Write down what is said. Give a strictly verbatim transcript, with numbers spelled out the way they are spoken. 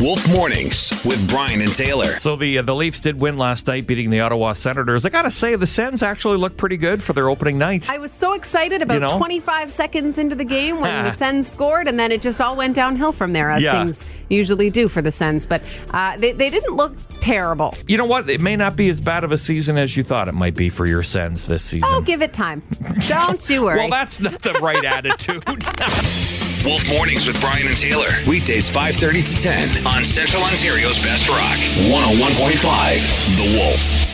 Wolf Mornings with Brian and Taylor. So the uh, the Leafs did win last night, beating the Ottawa Senators. I gotta say, the Sens actually looked pretty good for their opening night. I was so excited about you know? twenty-five seconds into the game when the Sens scored, and then it just all went downhill from there, as yeah. things usually do for the Sens. But uh, they, they didn't look terrible. You know what? It may not be as bad of a season as you thought it might be for your Sens this season. Oh, give it time. Don't you worry. Well, that's not the right attitude. Wolf Mornings with Brian and Taylor. Weekdays five thirty to ten on Central Ontario's Best Rock. one oh one point five The Wolf.